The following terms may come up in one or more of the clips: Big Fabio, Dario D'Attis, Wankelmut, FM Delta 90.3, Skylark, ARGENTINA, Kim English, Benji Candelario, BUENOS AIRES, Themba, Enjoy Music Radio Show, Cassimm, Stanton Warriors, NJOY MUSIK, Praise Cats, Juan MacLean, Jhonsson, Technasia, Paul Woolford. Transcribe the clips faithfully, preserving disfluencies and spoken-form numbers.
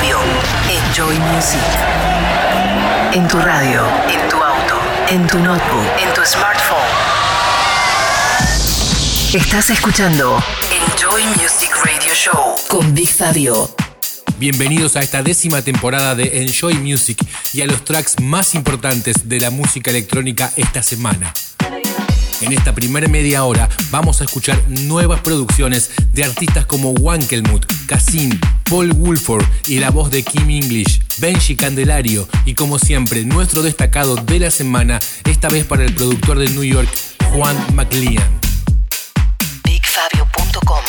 Fabio. Enjoy Music. En tu radio, en tu auto, en tu notebook, en tu smartphone. Estás escuchando Enjoy Music Radio Show con Big Fabio. Bienvenidos a esta décima temporada de Enjoy Music y a los tracks más importantes de la música electrónica esta semana. En esta primera media hora vamos a escuchar nuevas producciones de artistas como Wankelmut, Cassimm, Paul Woolford y la voz de Kim English, Benji Candelario y, como siempre, nuestro destacado de la semana, esta vez para el productor de New York, Juan MacLean. big fabio punto com.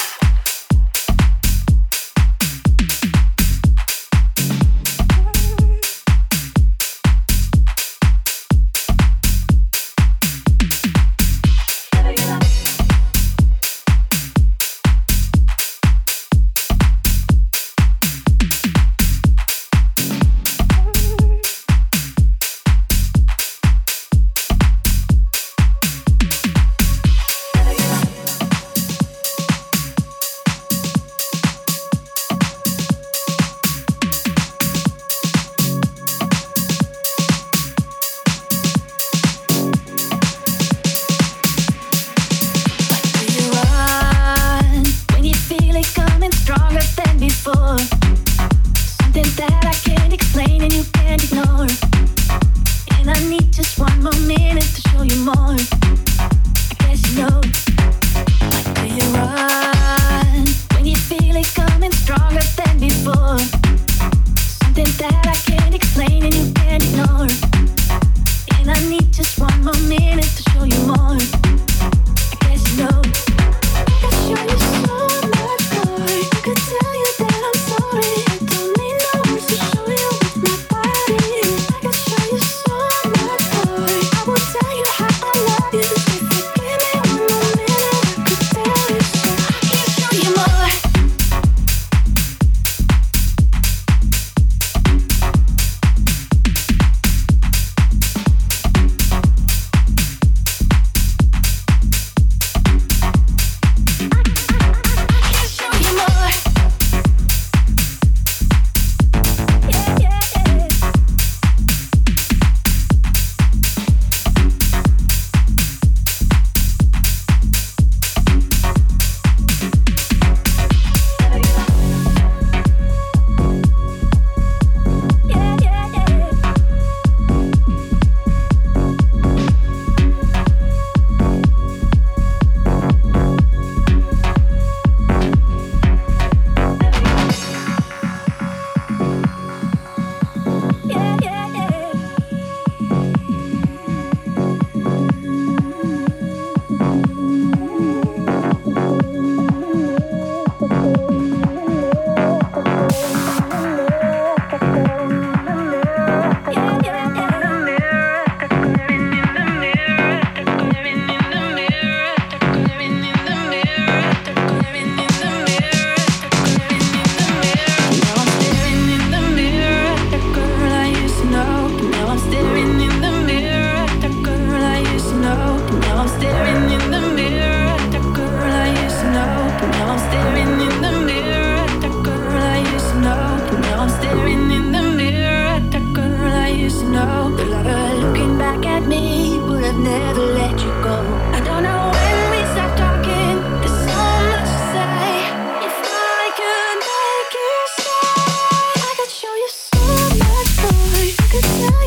Tell you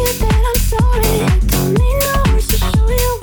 that I'm sorry, I don't need no words to show you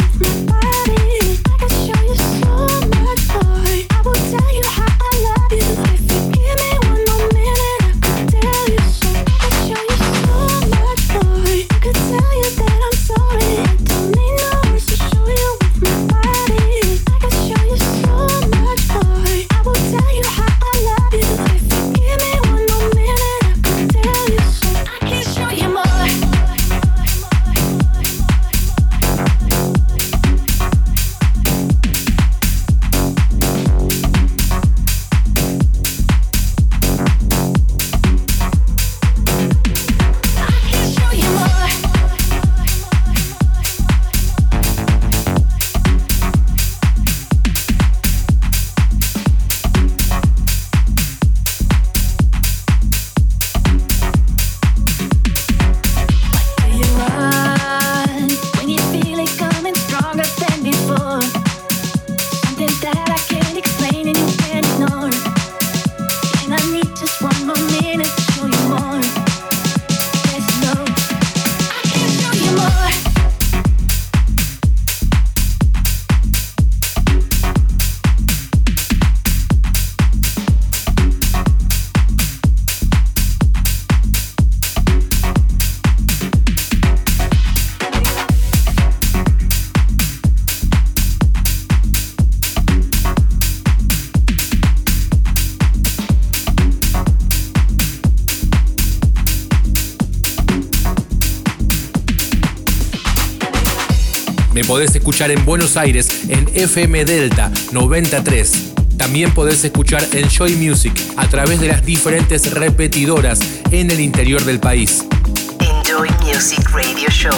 Me podés escuchar en Buenos Aires en F M Delta noventa y tres. También podés escuchar Enjoy Music a través de las diferentes repetidoras en el interior del país. Enjoy Music Radio Show.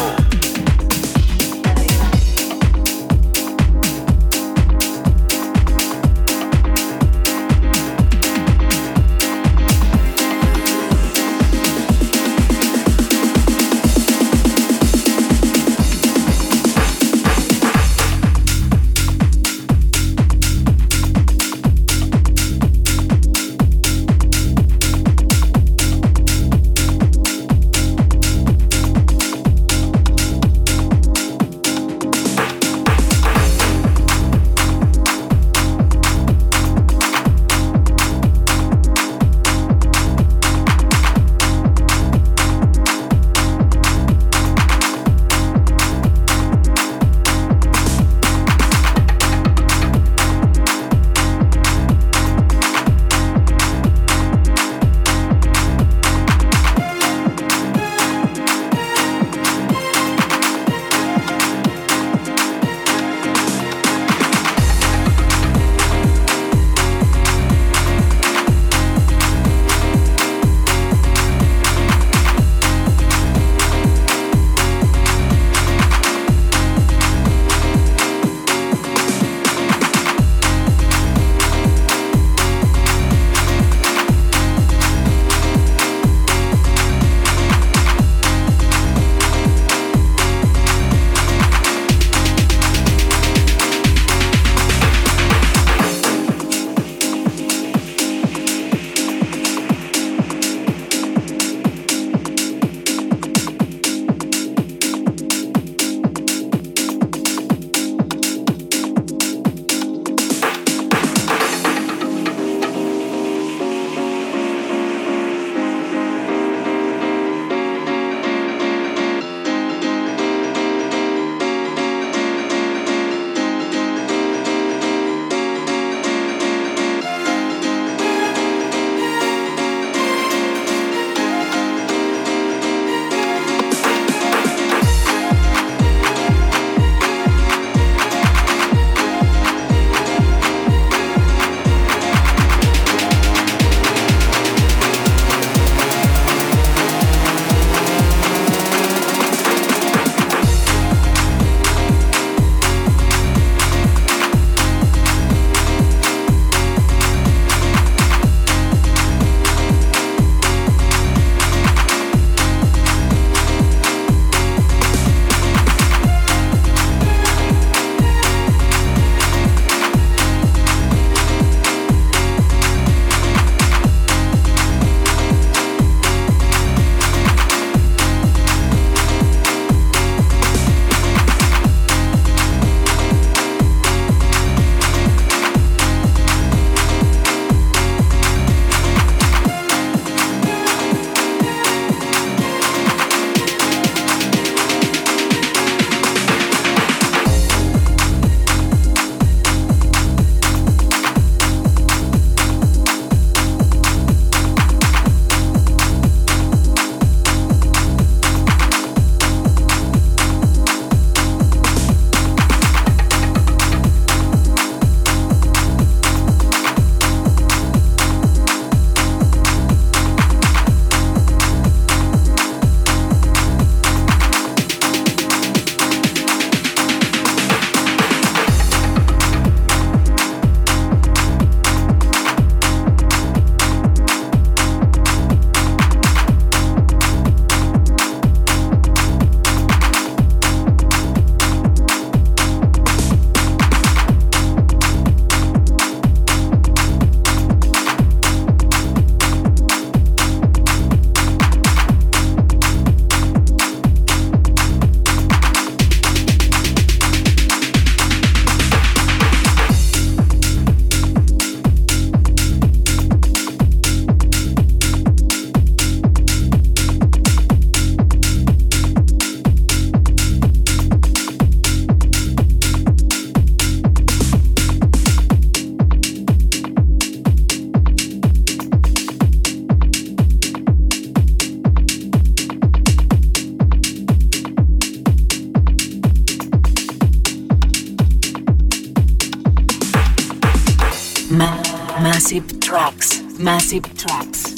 Ma- massive tracks, massive tracks.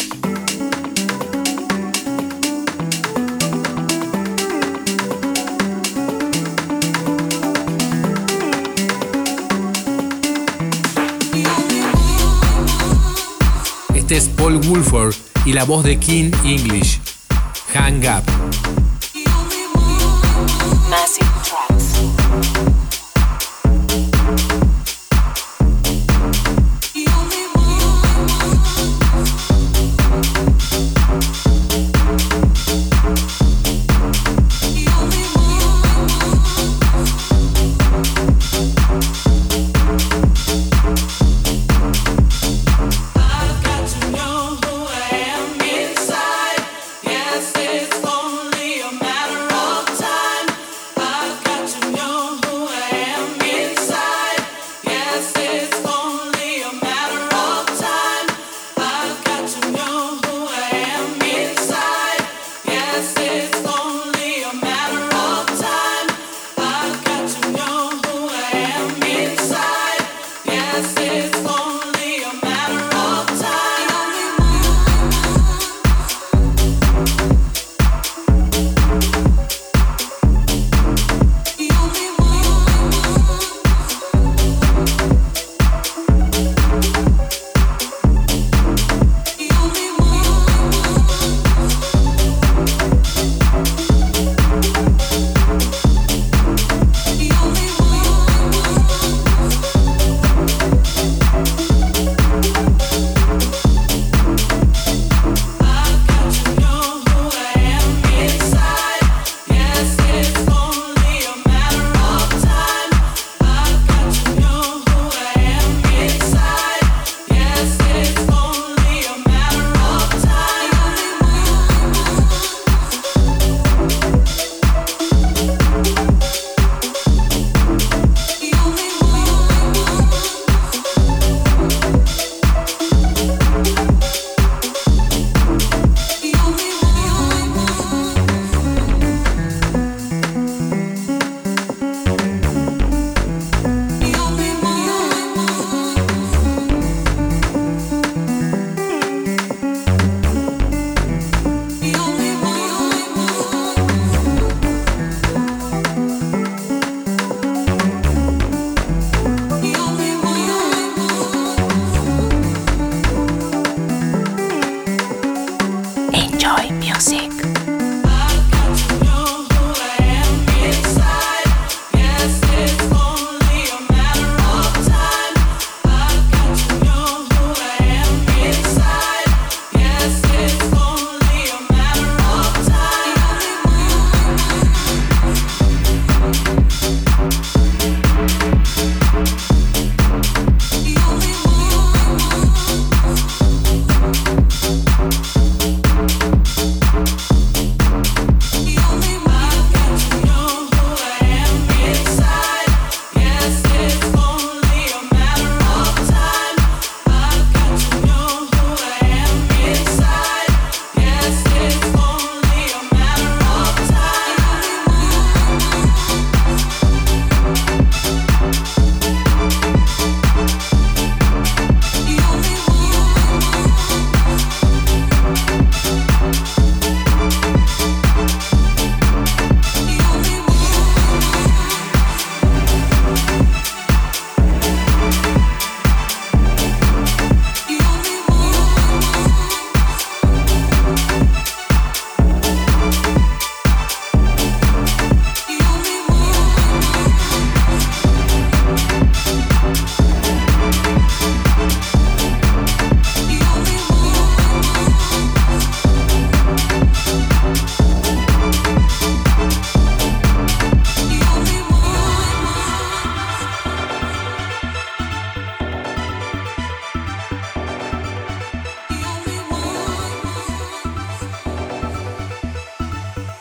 Este es Paul Woolford y la voz de Kim English. Hang Up.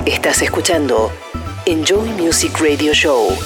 Estás escuchando Enjoy Music Radio Show.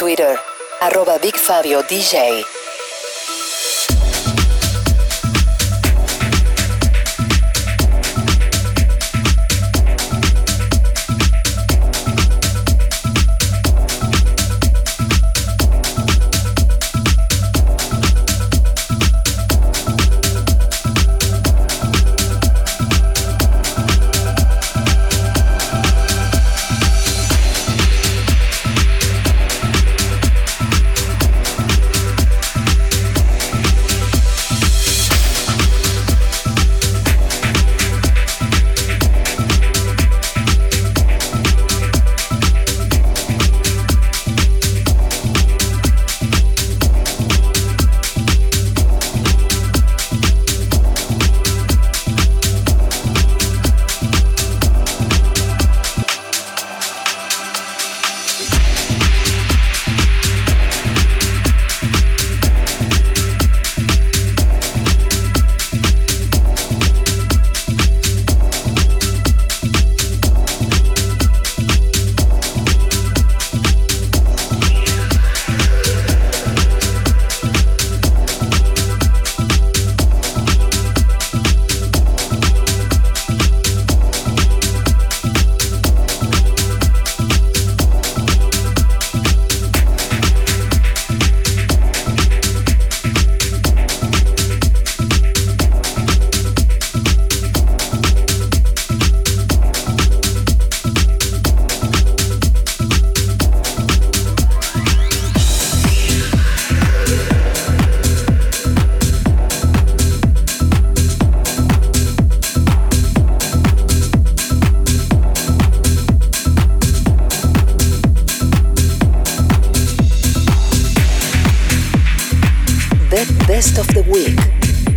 Twitter, arroba bigfabiodj.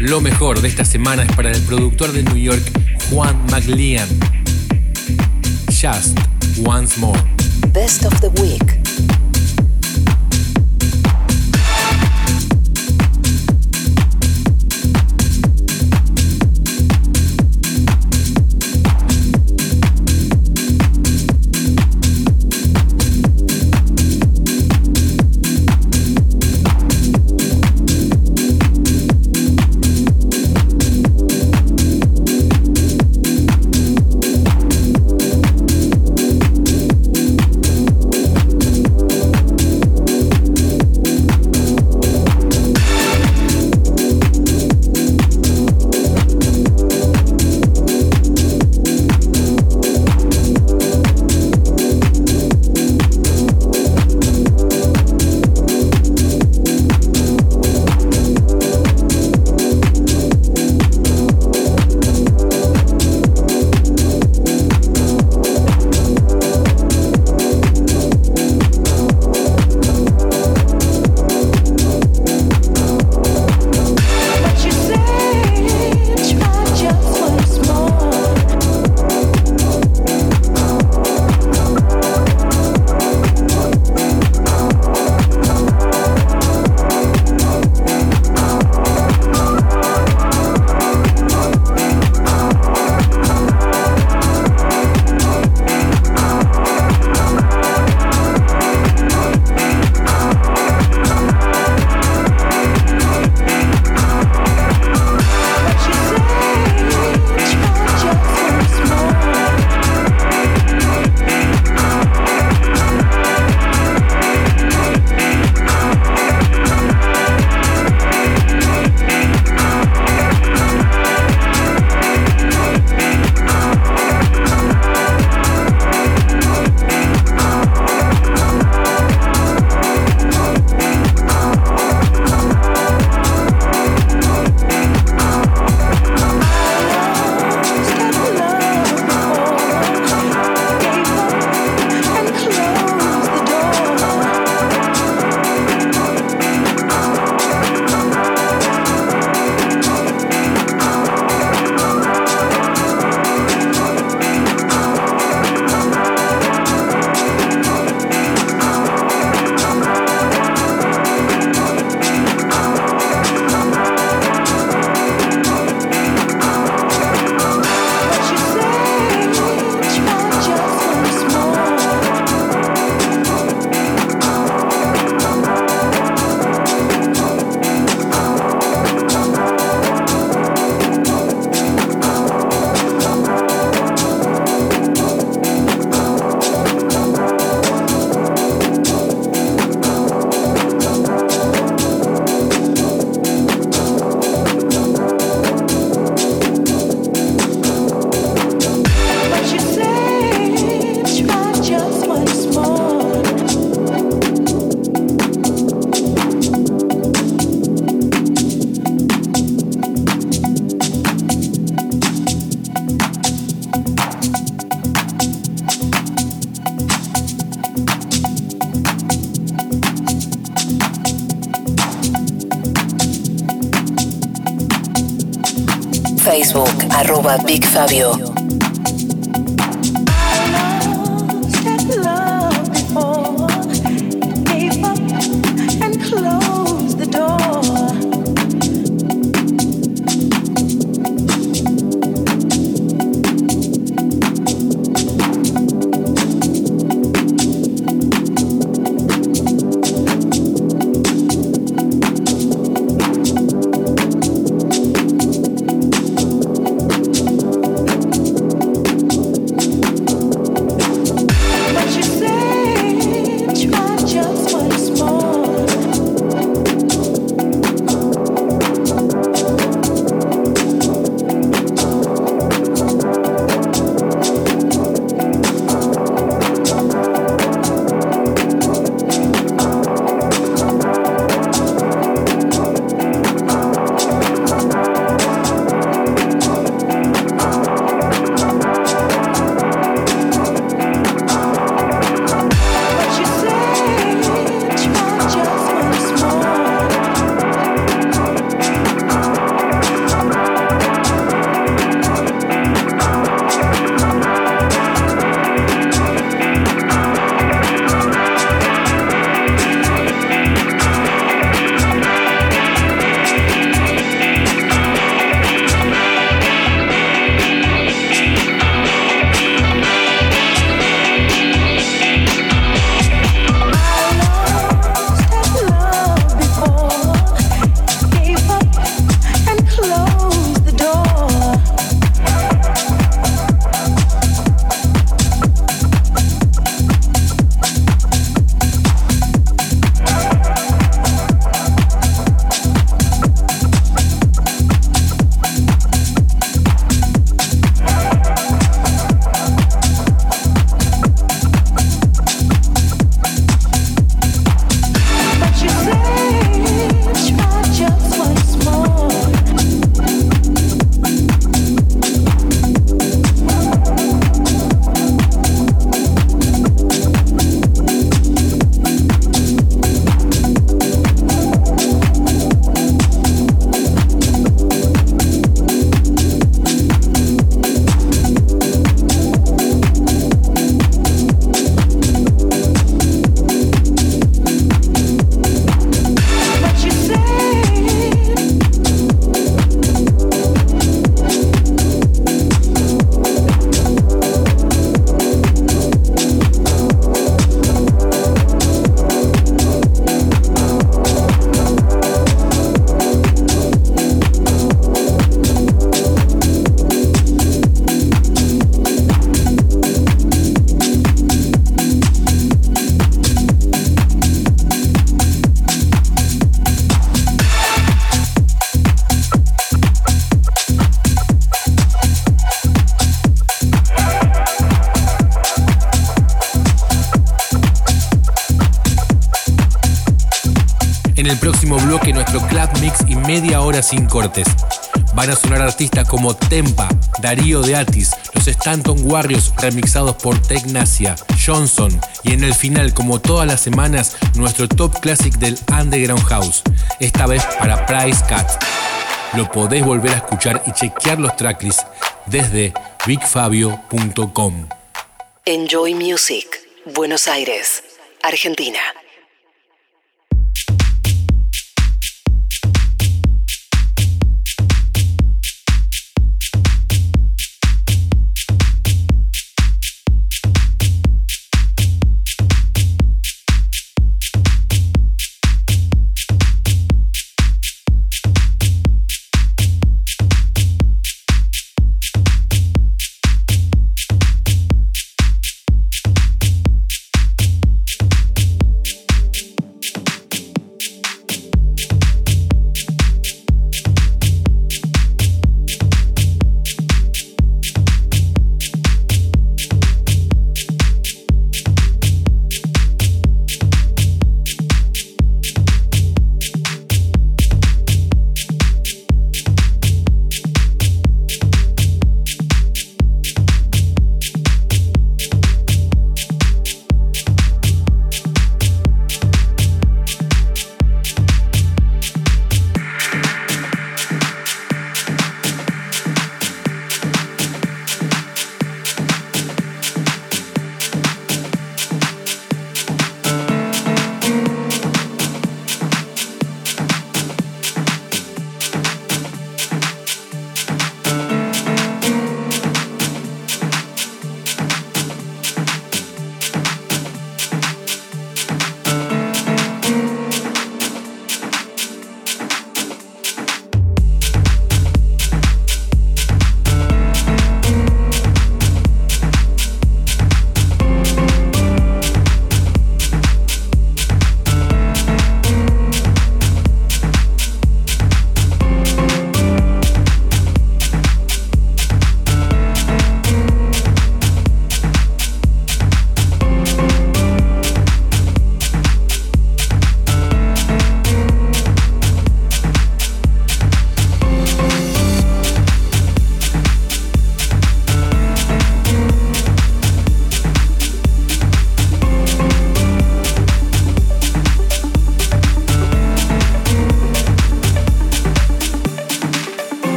Lo mejor de esta semana es para el productor de New York, Juan MacLean. Just Once More. Best of the Week. Facebook, arroba Big Fabio. Media hora sin cortes. Van a sonar artistas como Themba, Dario D'Attis, los Stanton Warriors remixados por Technasia, Jhonsson y en el final, como todas las semanas, nuestro top classic del Underground House, esta vez para Praise Cats. Lo podés volver a escuchar y chequear los tracklists desde big fabio punto com. Enjoy Music, Buenos Aires, Argentina.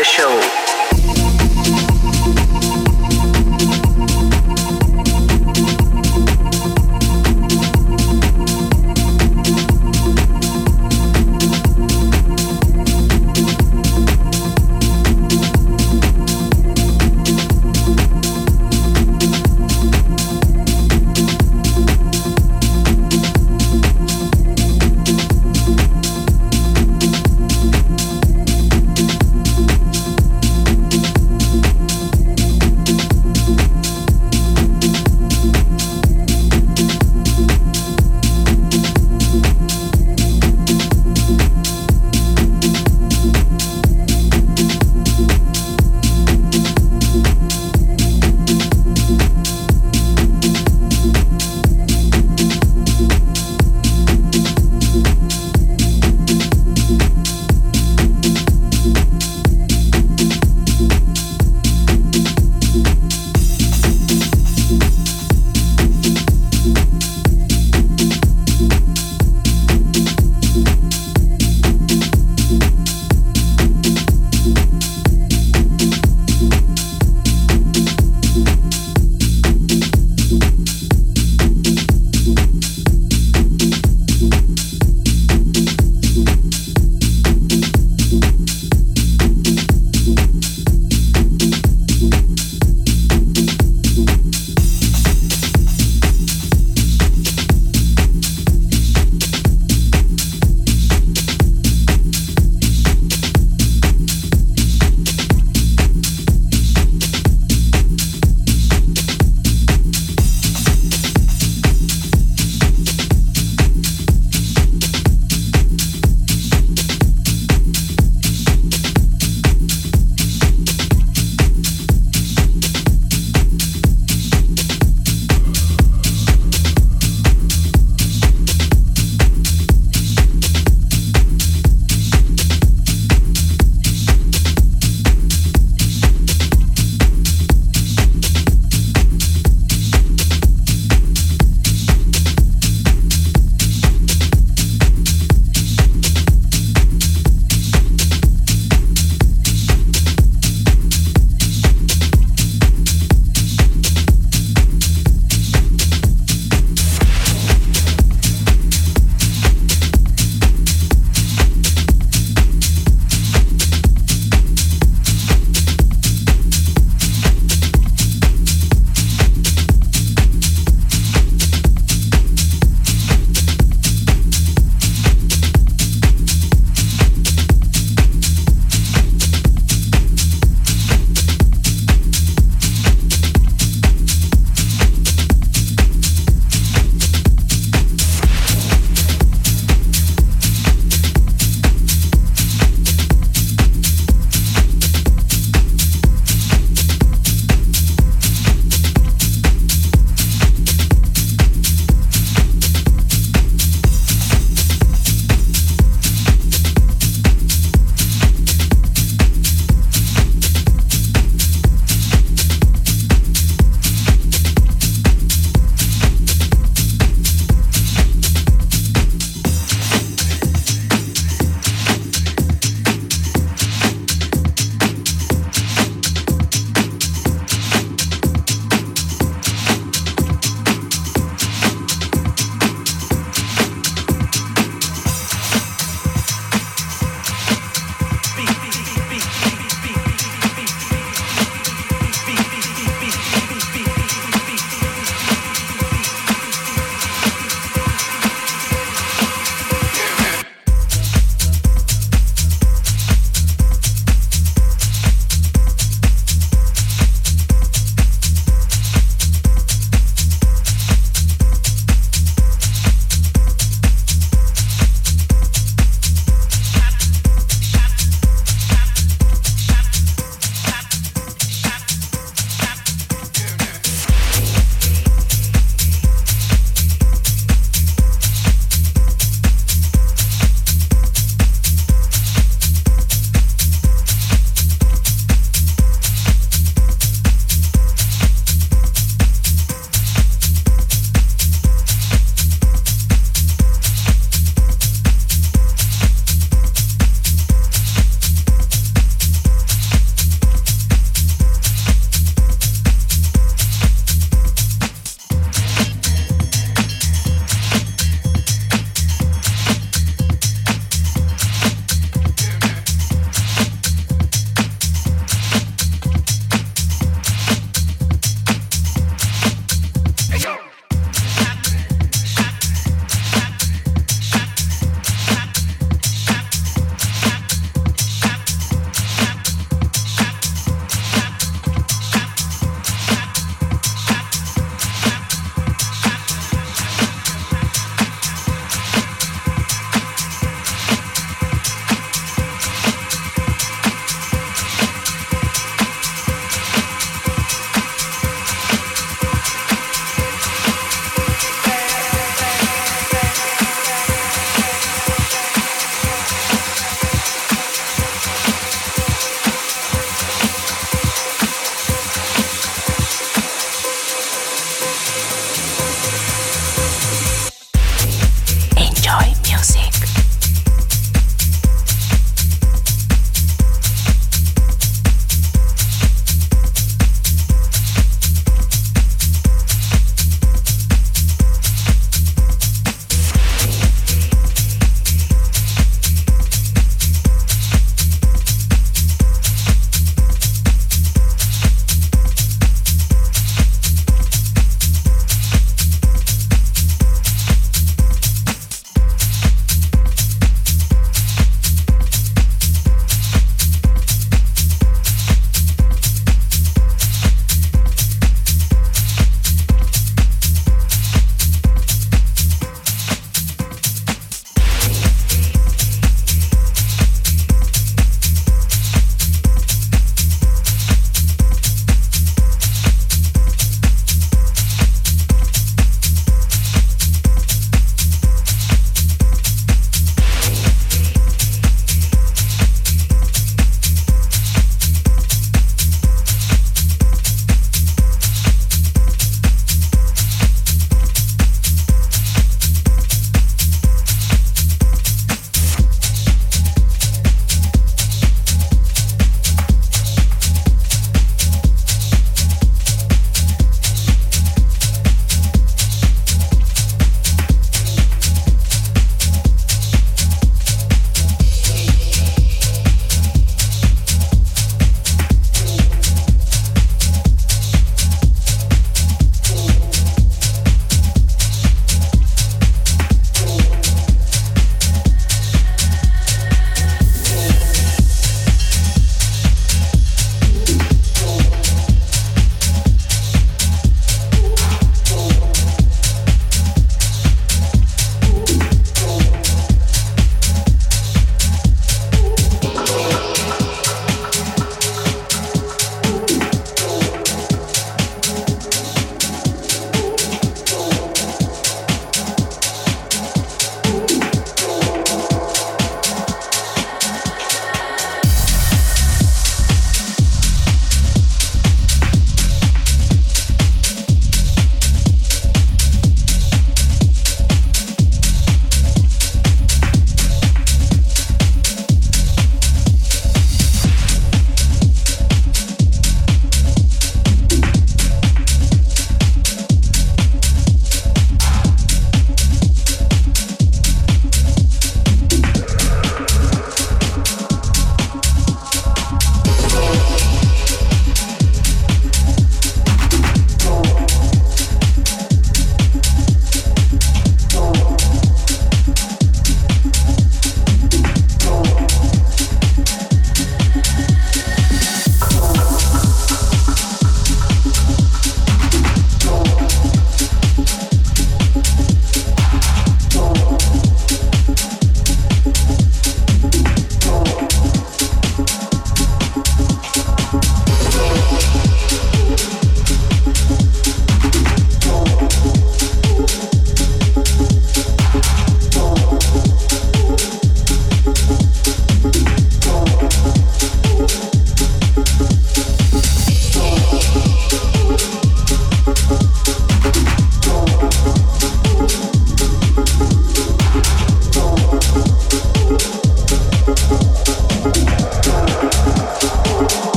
Radio Show.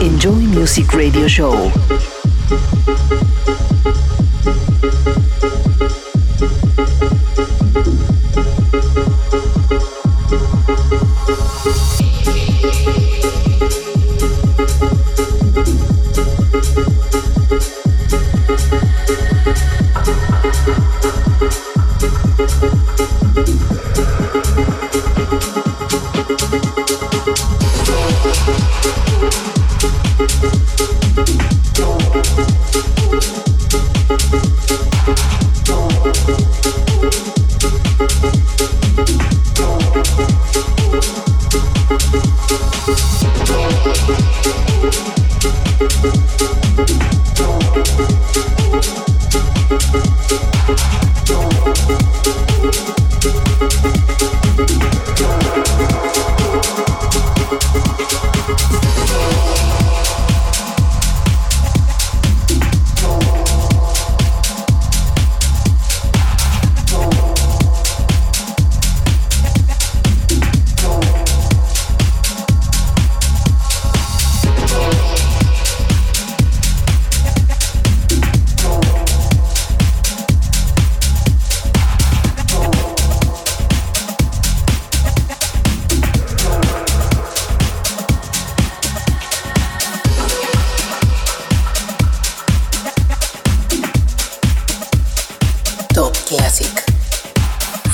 Enjoy Music Radio Show.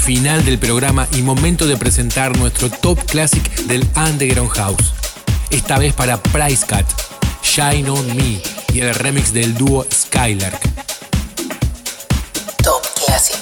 Final del programa y momento de presentar nuestro Top Classic del Underground House. Esta vez para Praise Cats, Shine On Me y el remix del dúo Skylark. Top Classic.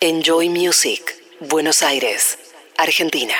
Enjoy Music, Buenos Aires, Argentina.